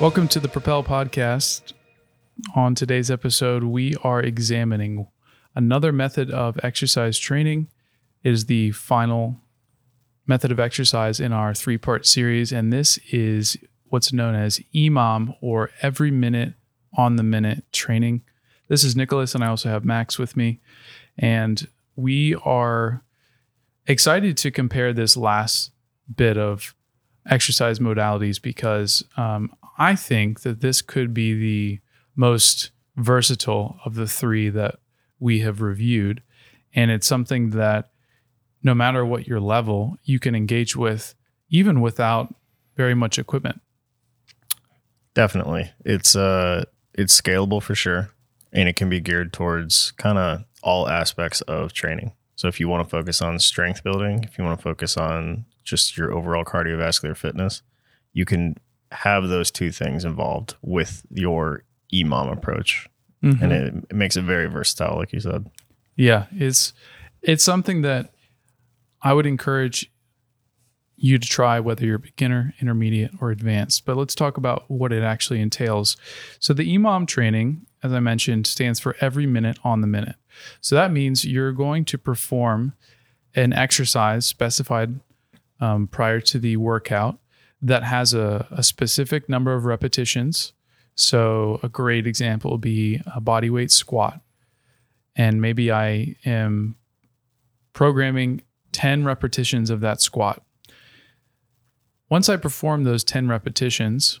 Welcome to the Propel podcast. On today's episode, we are examining another method of exercise training. It is the final method of exercise in our three-part series, and this is what's known as EMOM, or every minute on the minute training. This is Nicholas, and I also have Max with me, and we are excited to compare this last bit of exercise modalities because I think that this could be the most versatile of the three that we have reviewed. And it's something that no matter what your level, you can engage with even without very much equipment. Definitely. It's scalable for sure. And it can be geared towards kind of all aspects of training. So if you want to focus on strength building, if you want to focus on just your overall cardiovascular fitness, you can have those two things involved with your EMOM approach. Mm-hmm. And it makes it very versatile, like you said. Yeah, it's something that I would encourage you to try, whether you're beginner, intermediate, or advanced. But let's talk about what it actually entails. So the EMOM training, as I mentioned, stands for every minute on the minute. So that means you're going to perform an exercise specified prior to the workout that has a specific number of repetitions. So a great example would be a bodyweight squat. And maybe I am programming 10 repetitions of that squat. Once I perform those 10 repetitions,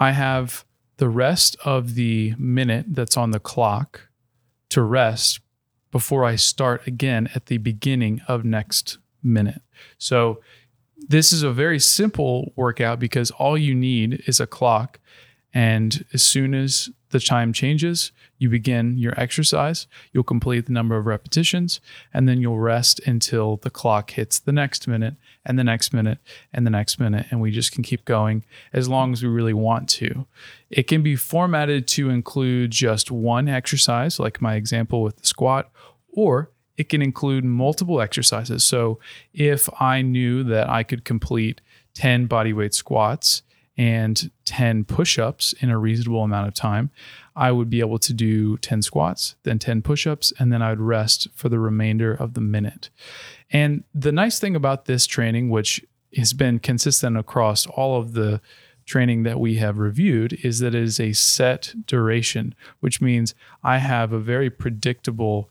I have the rest of the minute that's on the clock to rest before I start again at the beginning of next minute. So this is a very simple workout because all you need is a clock. And as soon as the time changes, you begin your exercise, you'll complete the number of repetitions, and then you'll rest until the clock hits the next minute and the next minute and the next minute. And we just can keep going as long as we really want to. It can be formatted to include just one exercise, like my example with the squat, or it can include multiple exercises. So if I knew that I could complete 10 bodyweight squats and 10 push-ups in a reasonable amount of time, I would be able to do 10 squats, then 10 push-ups, and then I would rest for the remainder of the minute. And the nice thing about this training, which has been consistent across all of the training that we have reviewed, is that it is a set duration, which means I have a very predictable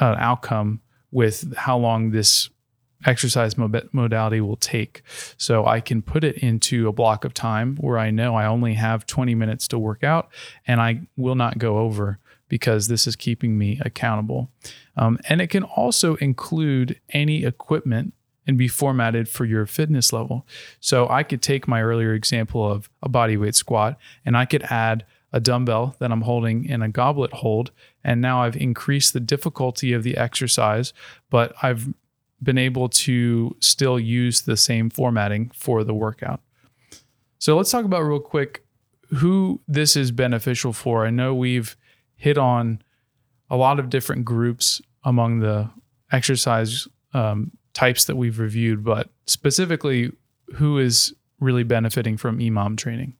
outcome with how long this exercise modality will take. So I can put it into a block of time where I know I only have 20 minutes to work out and I will not go over because this is keeping me accountable. And it can also include any equipment and be formatted for your fitness level. So I could take my earlier example of a bodyweight squat and I could add a dumbbell that I'm holding in a goblet hold. And now I've increased the difficulty of the exercise, but I've been able to still use the same formatting for the workout. So let's talk about real quick who this is beneficial for. I know we've hit on a lot of different groups among the exercise types that we've reviewed, but specifically who is really benefiting from EMOM training.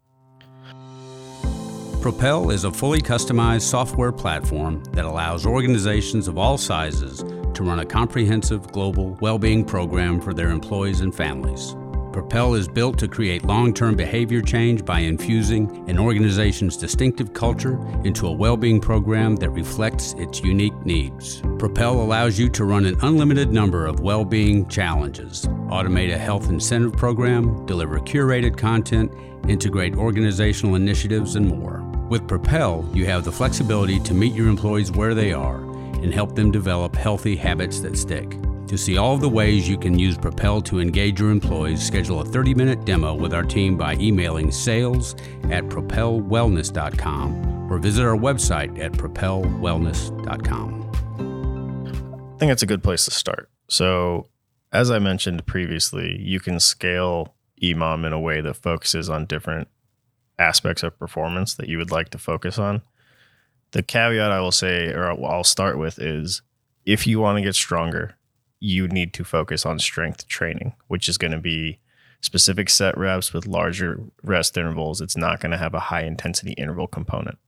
Propel is a fully customized software platform that allows organizations of all sizes to run a comprehensive global well-being program for their employees and families. Propel is built to create long-term behavior change by infusing an organization's distinctive culture into a well-being program that reflects its unique needs. Propel allows you to run an unlimited number of well-being challenges, automate a health incentive program, deliver curated content, integrate organizational initiatives, and more. With Propel, you have the flexibility to meet your employees where they are and help them develop healthy habits that stick. To see all of the ways you can use Propel to engage your employees, schedule a 30-minute demo with our team by emailing sales@propelwellness.com or visit our website at propelwellness.com. I think that's a good place to start. So, as I mentioned previously, you can scale EMOM in a way that focuses on different aspects of performance that you would like to focus on. The caveat I will say, or I'll start with, is if you want to get stronger, you need to focus on strength training, which is going to be specific set reps with larger rest intervals, it's not going to have a high intensity interval component.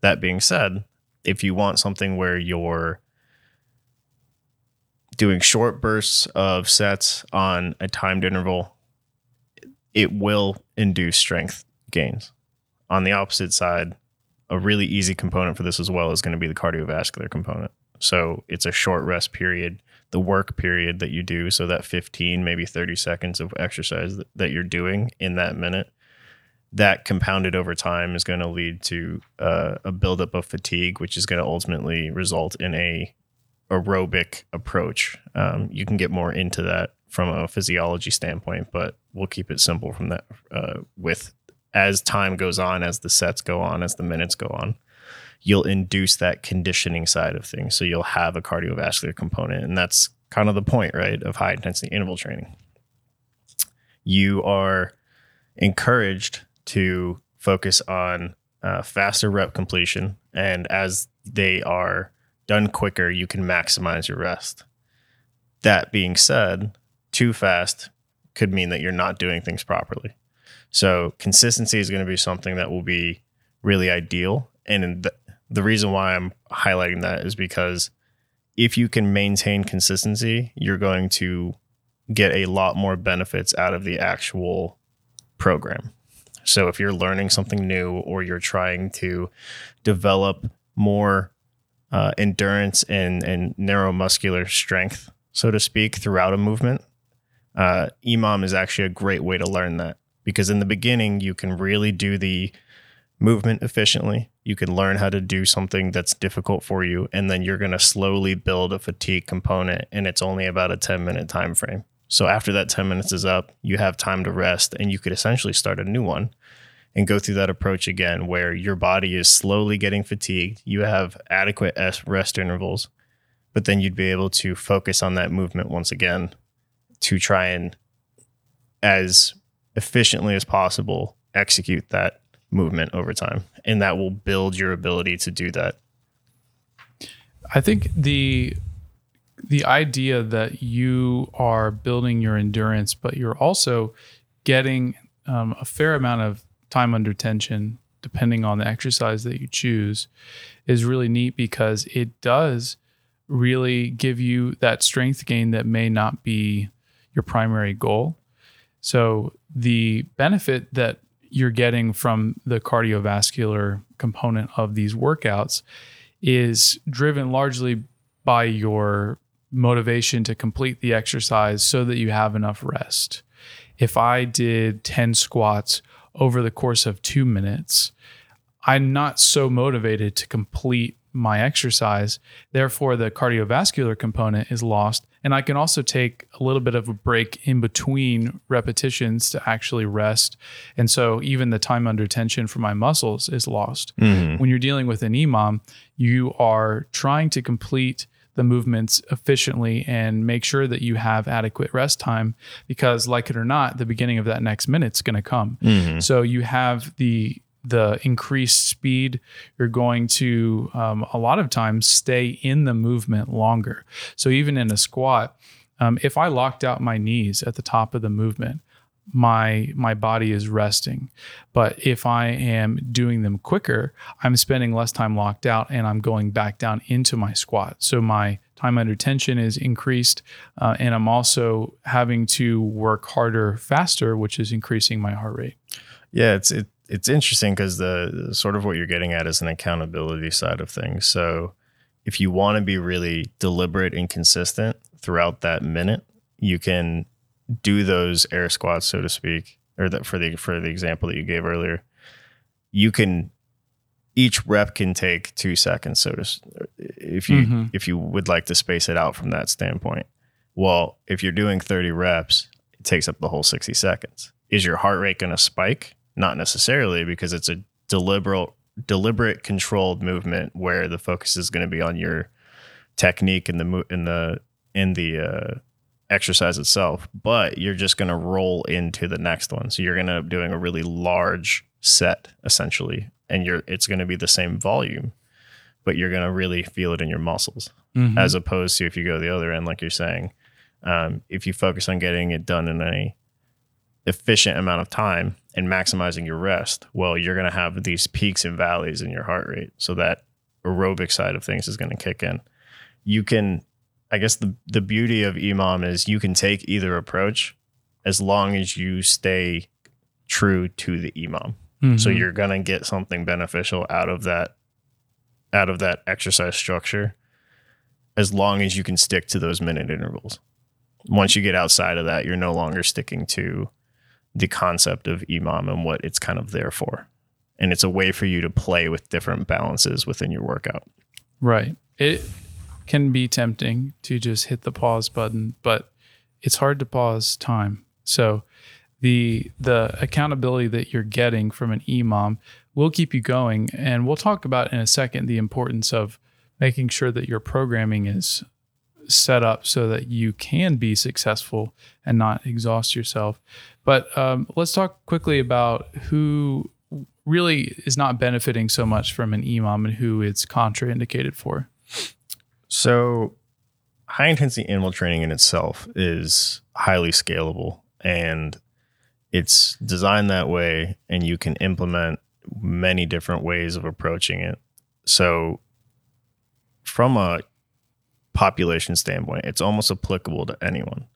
That being said, if you want something where you're doing short bursts of sets on a timed interval, it will induce strength gains. On the opposite side, a really easy component for this as well is going to be the cardiovascular component. So it's a short rest period, the work period that you do. So that 15, maybe 30 seconds of exercise that you're doing in that minute, that compounded over time is going to lead to a buildup of fatigue, which is going to ultimately result in a aerobic approach. You can get more into that from a physiology standpoint, but we'll keep it simple from that with as time goes on, as the sets go on, as the minutes go on, you'll induce that conditioning side of things. So you'll have a cardiovascular component, and that's kind of the point, right, of high intensity interval training. You are encouraged to focus on faster rep completion, and as they are done quicker, you can maximize your rest. That being said, too fast could mean that you're not doing things properly. So consistency is going to be something that will be really ideal. And the reason why I'm highlighting that is because if you can maintain consistency, you're going to get a lot more benefits out of the actual program. So if you're learning something new or you're trying to develop more endurance and neuromuscular strength, so to speak, throughout a movement, EMOM is actually a great way to learn that. Because in the beginning, you can really do the movement efficiently. You can learn how to do something that's difficult for you, and then you're going to slowly build a fatigue component, and it's only about a 10-minute time frame. So after that 10 minutes is up, you have time to rest, and you could essentially start a new one and go through that approach again, where your body is slowly getting fatigued. You have adequate rest intervals, but then you'd be able to focus on that movement once again to try and, as efficiently as possible, execute that movement over time. And that will build your ability to do that. I think the idea that you are building your endurance, but you're also getting a fair amount of time under tension, depending on the exercise that you choose, is really neat, because it does really give you that strength gain that may not be your primary goal. So the benefit that you're getting from the cardiovascular component of these workouts is driven largely by your motivation to complete the exercise so that you have enough rest. If I did 10 squats over the course of 2 minutes, I'm not so motivated to complete my exercise. Therefore, the cardiovascular component is lost. And I can also take a little bit of a break in between repetitions to actually rest. And so even the time under tension for my muscles is lost. Mm-hmm. When you're dealing with an EMOM, you are trying to complete the movements efficiently and make sure that you have adequate rest time, because like it or not, the beginning of that next minute's going to come. Mm-hmm. So you have the increased speed. You're going to, a lot of times, stay in the movement longer. So even in a squat, if I locked out my knees at the top of the movement, my body is resting. But if I am doing them quicker, I'm spending less time locked out and I'm going back down into my squat. So my time under tension is increased, and I'm also having to work harder, faster, which is increasing my heart rate. Yeah, it's interesting, because the sort of what you're getting at is an accountability side of things. So if you want to be really deliberate and consistent throughout that minute, you can do those air squats, so to speak, or that for the example that you gave earlier, you can, each rep can take 2 seconds. So if you would like to space it out from that standpoint, well, if you're doing 30 reps, it takes up the whole 60 seconds. Is your heart rate going to spike? Not necessarily, because it's a deliberate controlled movement where the focus is going to be on your technique and the exercise itself, but you're just going to roll into the next one. So you're going to end up doing a really large set essentially, and it's going to be the same volume, but you're going to really feel it in your muscles, as opposed to if you go the other end, like you're saying, if you focus on getting it done in a efficient amount of time and maximizing your rest, well, you're going to have these peaks and valleys in your heart rate. So that aerobic side of things is going to kick in. You can, I guess the beauty of EMOM is you can take either approach as long as you stay true to the EMOM. Mm-hmm. So you're going to get something beneficial out of that exercise structure, as long as you can stick to those minute intervals. Once you get outside of that, you're no longer sticking to the concept of EMOM and what it's kind of there for. And it's a way for you to play with different balances within your workout. Right. It can be tempting to just hit the pause button, but it's hard to pause time. So the accountability that you're getting from an EMOM will keep you going. And we'll talk about in a second the importance of making sure that your programming is set up so that you can be successful and not exhaust yourself. But let's talk quickly about who really is not benefiting so much from an EMOM and who it's contraindicated for. So high intensity interval training in itself is highly scalable, and it's designed that way, and you can implement many different ways of approaching it. So from a population standpoint, it's almost applicable to anyone.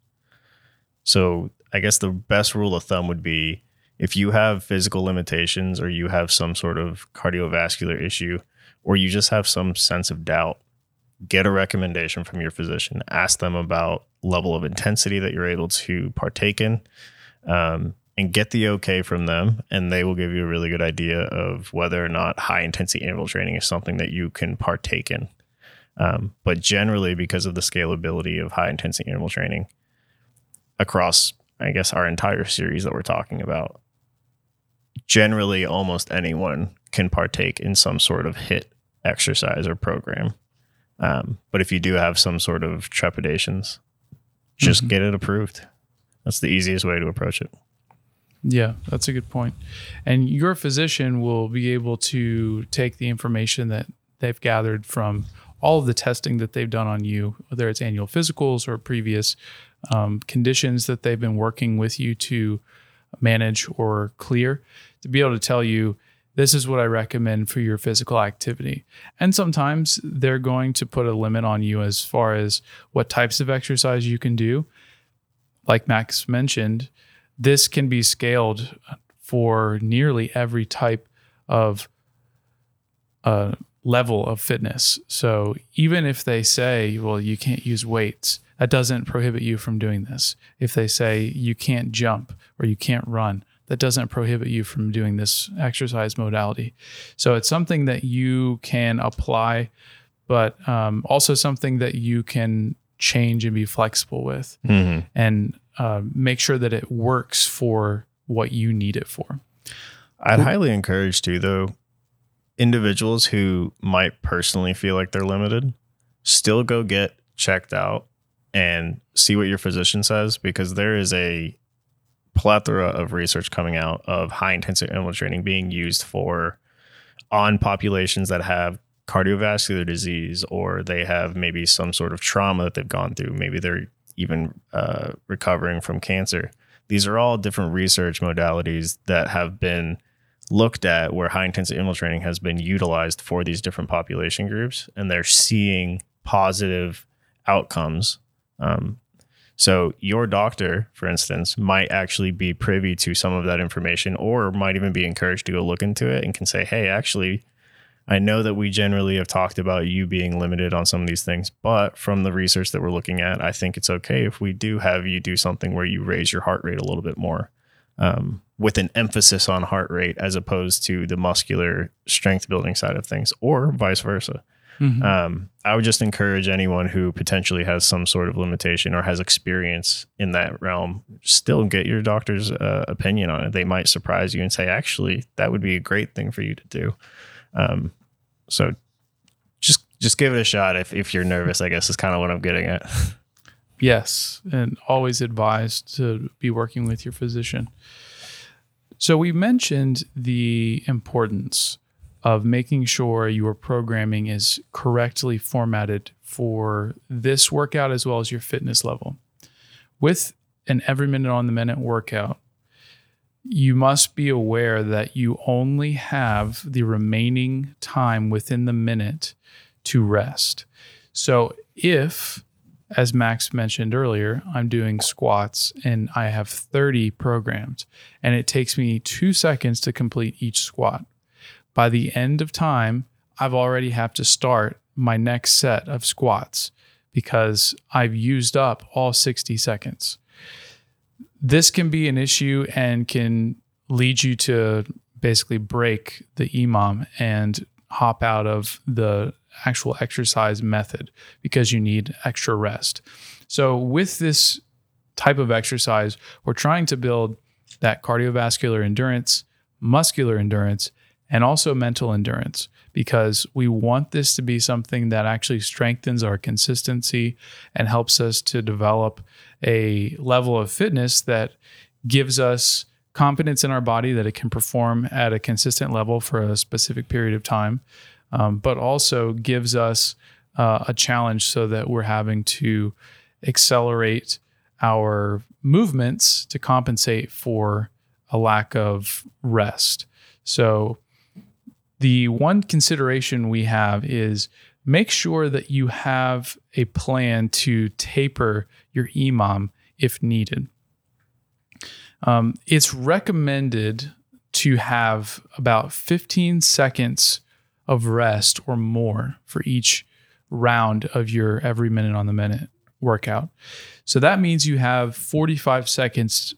So I guess the best rule of thumb would be, if you have physical limitations or you have some sort of cardiovascular issue, or you just have some sense of doubt, get a recommendation from your physician. Ask them about level of intensity that you're able to partake in, and get the okay from them, and they will give you a really good idea of whether or not high intensity interval training is something that you can partake in. But generally, because of the scalability of high intensity interval training across, I guess, our entire series that we're talking about, generally almost anyone can partake in some sort of HIIT exercise or program. But if you do have some sort of trepidations, just get it approved. That's the easiest way to approach it. Yeah, that's a good point. And your physician will be able to take the information that they've gathered from all of the testing that they've done on you, whether it's annual physicals or previous conditions that they've been working with you to manage or clear, to be able to tell you, this is what I recommend for your physical activity. And sometimes they're going to put a limit on you as far as what types of exercise you can do. Like Max mentioned, this can be scaled for nearly every type of level of fitness. So even if they say, well, you can't use weights, that doesn't prohibit you from doing this. If they say you can't jump or you can't run, that doesn't prohibit you from doing this exercise modality. So it's something that you can apply, but also something that you can change and be flexible with, and make sure that it works for what you need it for. I'd highly encourage too, though, individuals who might personally feel like they're limited, still go get checked out and see what your physician says, because there is a plethora of research coming out of high intensity interval training being used for on populations that have cardiovascular disease, or they have maybe some sort of trauma that they've gone through. Maybe they're even recovering from cancer. These are all different research modalities that have been looked at where high intensity interval training has been utilized for these different population groups, and they're seeing positive outcomes. So your doctor, for instance, might actually be privy to some of that information, or might even be encouraged to go look into it and can say, hey, actually, I know that we generally have talked about you being limited on some of these things, but from the research that we're looking at, I think it's okay if we do have you do something where you raise your heart rate a little bit more. With an emphasis on heart rate as opposed to the muscular strength building side of things, or vice versa. I would just encourage anyone who potentially has some sort of limitation or has experience in that realm, still get your doctor's opinion on it. They might surprise you and say, actually, that would be a great thing for you to do. So just give it a shot if you're nervous, I guess is kind of what I'm getting at. Yes, and always advised to be working with your physician. So we mentioned the importance of making sure your programming is correctly formatted for this workout as well as your fitness level. With an every minute on the minute workout, you must be aware that you only have the remaining time within the minute to rest. So if, as Max mentioned earlier, I'm doing squats and I have 30 programmed and it takes me 2 seconds to complete each squat, by the end of time, I've already have to start my next set of squats because I've used up all 60 seconds. This can be an issue and can lead you to basically break the EMOM and hop out of the actual exercise method because you need extra rest. So with this type of exercise, we're trying to build that cardiovascular endurance, muscular endurance, and also mental endurance, because we want this to be something that actually strengthens our consistency and helps us to develop a level of fitness that gives us confidence in our body that it can perform at a consistent level for a specific period of time, but also gives us a challenge so that we're having to accelerate our movements to compensate for a lack of rest. So the one consideration we have is make sure that you have a plan to taper your EMOM if needed. It's recommended to have about 15 seconds of rest or more for each round of your every minute on the minute workout. So that means you have 45 seconds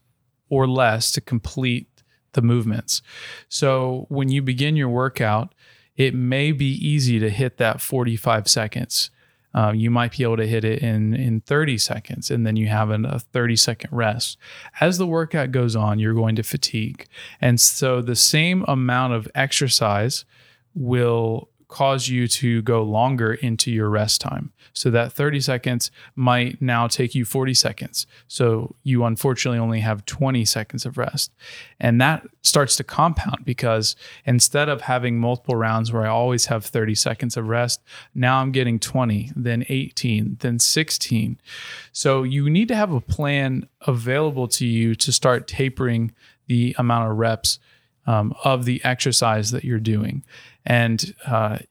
or less to complete the movements. So when you begin your workout, it may be easy to hit that 45 seconds. You might be able to hit it in 30 seconds, and then you have a 30-second rest. As the workout goes on, you're going to fatigue. And so the same amount of exercise will cause you to go longer into your rest time. So that 30 seconds might now take you 40 seconds. So you unfortunately only have 20 seconds of rest. And that starts to compound because instead of having multiple rounds where I always have 30 seconds of rest, now I'm getting 20, then 18, then 16. So you need to have a plan available to you to start tapering the amount of reps of the exercise that you're doing. And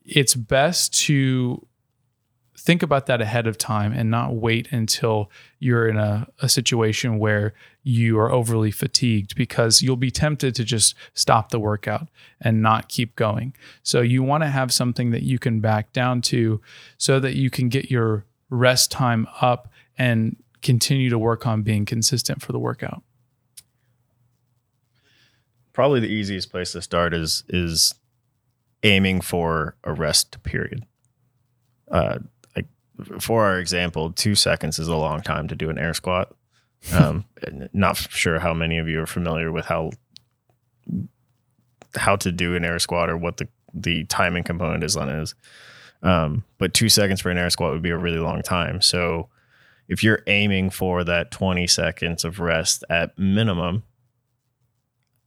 it's best to think about that ahead of time and not wait until you're in a situation where you are overly fatigued, because you'll be tempted to just stop the workout and not keep going. So you want to have something that you can back down to so that you can get your rest time up and continue to work on being consistent for the workout. Probably the easiest place to start is aiming for a rest period. Like for our example, 2 seconds is a long time to do an air squat. Not sure how many of you are familiar with how to do an air squat or what the timing component is on it. But 2 seconds for an air squat would be a really long time. So if you're aiming for that 20 seconds of rest at minimum,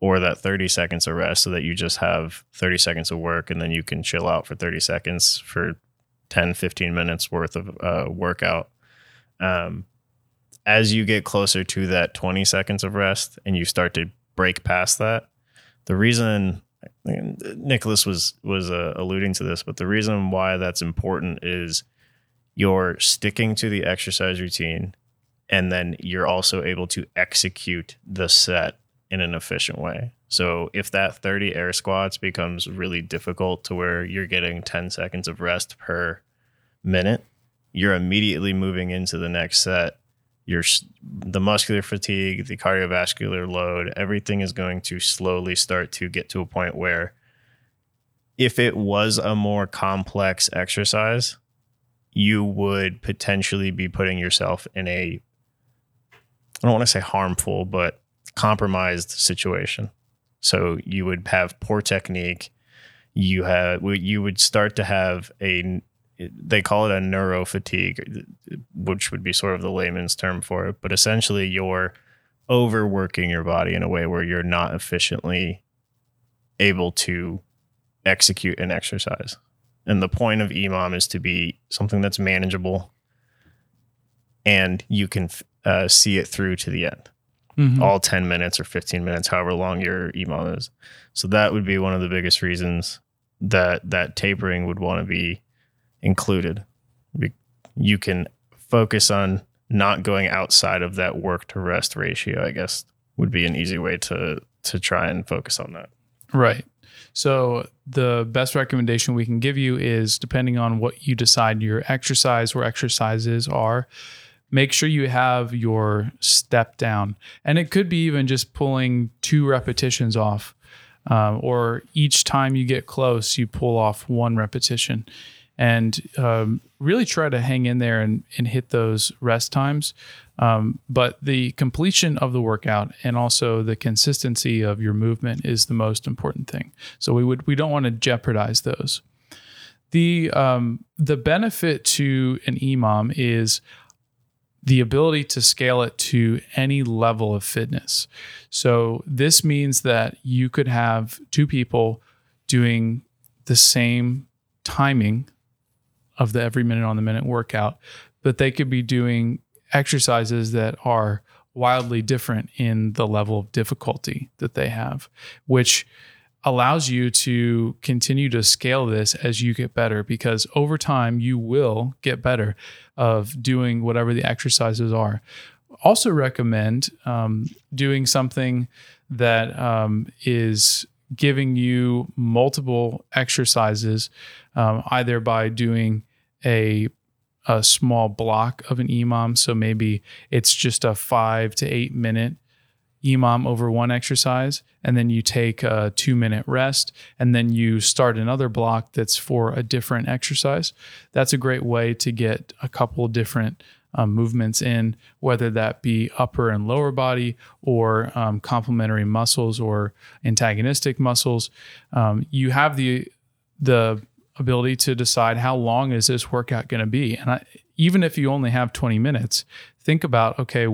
or that 30 seconds of rest, so that you just have 30 seconds of work and then you can chill out for 30 seconds for 10, 15 minutes worth of workout. As you get closer to that 20 seconds of rest and you start to break past that, the reason, Nicholas was alluding to this, but the reason why that's important is you're sticking to the exercise routine and then you're also able to execute the set in an efficient way. So if that 30 air squats becomes really difficult to where you're getting 10 seconds of rest per minute, you're immediately moving into the next set. The muscular fatigue, the cardiovascular load, everything is going to slowly start to get to a point where if it was a more complex exercise, you would potentially be putting yourself in a, I don't want to say harmful, but compromised situation. So you would have poor technique. You would start to have they call it a neuro fatigue, which would be sort of the layman's term for it. But essentially you're overworking your body in a way where you're not efficiently able to execute an exercise. And the point of EMOM is to be something that's manageable and you can see it through to the end. mm-hmm. all 10 minutes or 15 minutes, however long your EMOM is. So that would be one of the biggest reasons that tapering would want to be included. You can focus on not going outside of that work to rest ratio, I guess, would be an easy way to try and focus on that. Right. So the best recommendation we can give you is, depending on what you decide your exercise or exercises are, make sure you have your step down. And it could be even just pulling 2 repetitions off, or each time you get close, you pull off 1 repetition. And really try to hang in there and hit those rest times. But the completion of the workout and also the consistency of your movement is the most important thing. So we don't want to jeopardize those. The benefit to an EMOM is the ability to scale it to any level of fitness. So this means that you could have 2 people doing the same timing of the every minute on the minute workout, but they could be doing exercises that are wildly different in the level of difficulty that they have, which allows you to continue to scale this as you get better, because over time you will get better of doing whatever the exercises are. Also recommend doing something that is giving you multiple exercises, either by doing a small block of an EMOM. So maybe it's just a 5 to 8 minute EMOM over one exercise, and then you take a 2-minute rest, and then you start another block that's for a different exercise. That's a great way to get a couple of different movements in, whether that be upper and lower body or complementary muscles or antagonistic muscles. You have the ability to decide how long is this workout going to be. And even if you only have 20 minutes, think about, okay,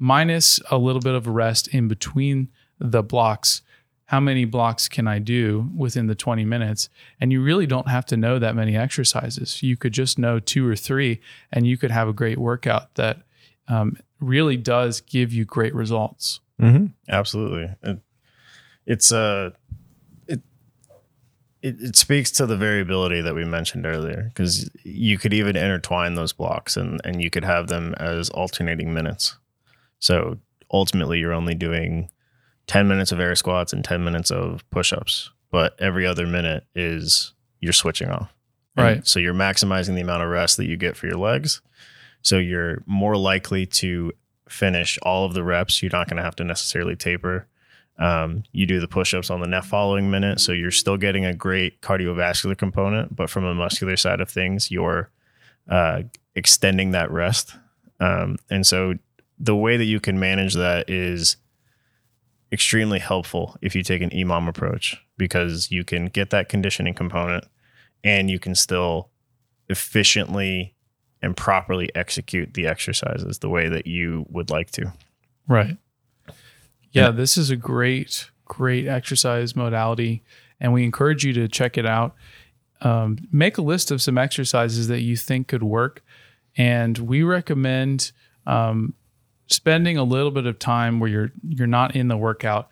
minus a little bit of rest in between the blocks, how many blocks can I do within the 20 minutes? And you really don't have to know that many exercises. You could just know 2 or 3, and you could have a great workout that really does give you great results. Mm-hmm. Absolutely. It speaks to the variability that we mentioned earlier, because you could even intertwine those blocks and you could have them as alternating minutes. So ultimately you're only doing 10 minutes of air squats and 10 minutes of push-ups, but every other minute is you're switching off. Right. And so you're maximizing the amount of rest that you get for your legs. So you're more likely to finish all of the reps. You're not going to have to necessarily taper. You do the push-ups on the next following minute. So you're still getting a great cardiovascular component, but from a muscular side of things, you're extending that rest. And so the way that you can manage that is extremely helpful if you take an EMOM approach, because you can get that conditioning component and you can still efficiently and properly execute the exercises the way that you would like to. Right. Yeah, this is a great, great exercise modality, and we encourage you to check it out. Make a list of some exercises that you think could work, and we recommend spending a little bit of time where you're not in the workout.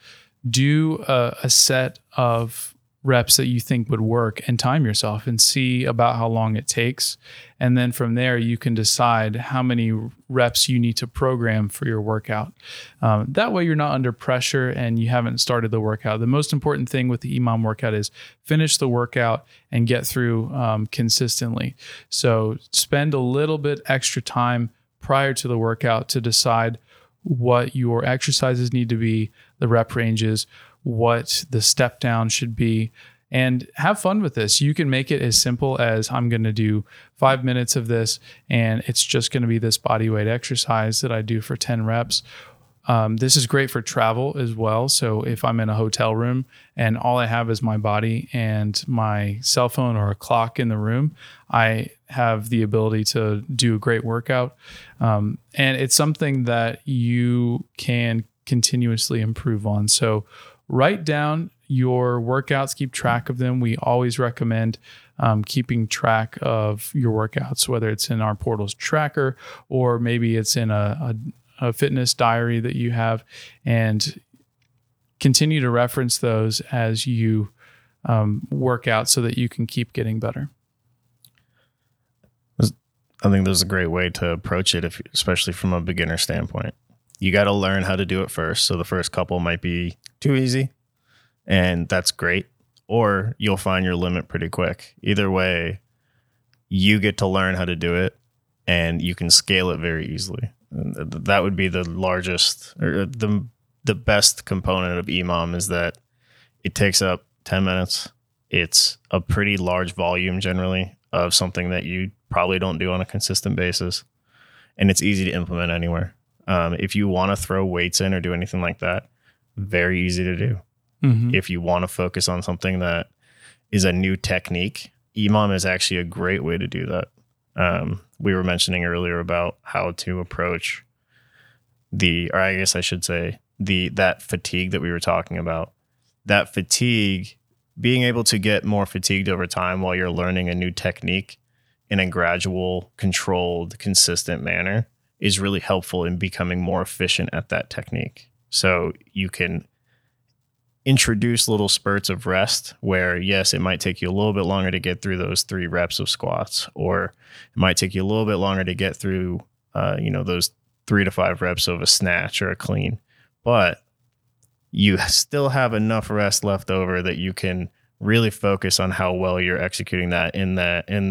Do a set of reps that you think would work and time yourself and see about how long it takes. And then from there, you can decide how many reps you need to program for your workout. That way you're not under pressure and you haven't started the workout. The most important thing with the EMOM workout is finish the workout and get through consistently. So spend a little bit extra time prior to the workout to decide what your exercises need to be, the rep ranges, what the step down should be, and have fun with this. You can make it as simple as, I'm going to do 5 minutes of this, and it's just going to be this body weight exercise that I do for 10 reps. This is great for travel as well. So if I'm in a hotel room and all I have is my body and my cell phone or a clock in the room, I have the ability to do a great workout. And it's something that you can continuously improve on. So write down your workouts, keep track of them. We always recommend keeping track of your workouts, whether it's in our portals tracker or maybe it's in a fitness diary that you have, and continue to reference those as you work out so that you can keep getting better. I think this is a great way to approach it, especially from a beginner standpoint. You got to learn how to do it first. So the first couple might be too easy, and that's great. Or you'll find your limit pretty quick. Either way, you get to learn how to do it, and you can scale it very easily. That would be the largest or the best component of EMOM, is that it takes up 10 minutes. It's a pretty large volume generally of something that you probably don't do on a consistent basis, and it's easy to implement anywhere. If you want to throw weights in or do anything like that, very easy to do. Mm-hmm. If you want to focus on something that is a new technique, EMOM is actually a great way to do that. We were mentioning earlier about how to approach that fatigue that we were talking about. That fatigue, being able to get more fatigued over time while you're learning a new technique in a gradual, controlled, consistent manner, is really helpful in becoming more efficient at that technique. So you can introduce little spurts of rest where, yes, it might take you a little bit longer to get through those 3 reps of squats, or it might take you a little bit longer to get through, those 3 to 5 reps of a snatch or a clean, but you still have enough rest left over that you can really focus on how well you're executing that in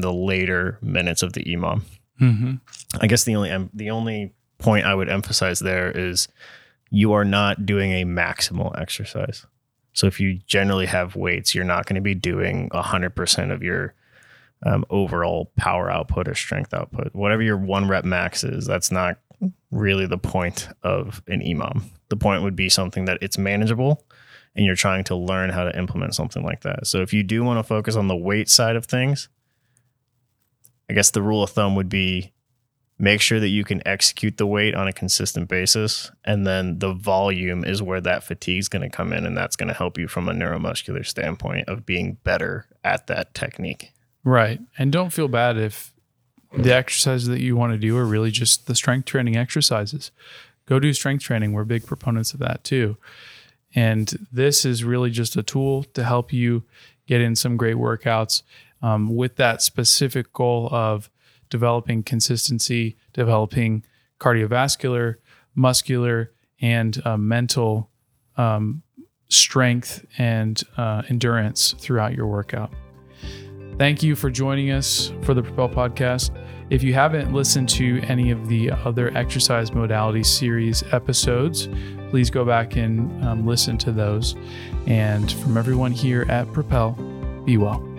the later minutes of the EMOM. Mm-hmm. I guess the only point I would emphasize there is you are not doing a maximal exercise. So if you generally have weights, you're not going to be doing 100% of your overall power output or strength output. Whatever your 1 rep max is, that's not really the point of an EMOM. The point would be something that it's manageable, and you're trying to learn how to implement something like that. So if you do want to focus on the weight side of things, I guess the rule of thumb would be make sure that you can execute the weight on a consistent basis. And then the volume is where that fatigue is going to come in. And that's going to help you from a neuromuscular standpoint of being better at that technique. Right. And don't feel bad if the exercises that you want to do are really just the strength training exercises. Go do strength training. We're big proponents of that too. And this is really just a tool to help you get in some great workouts. With that specific goal of developing consistency, developing cardiovascular, muscular, and mental strength and endurance throughout your workout. Thank you for joining us for the Propel Podcast. If you haven't listened to any of the other exercise modality series episodes, please go back and listen to those. And from everyone here at Propel, be well.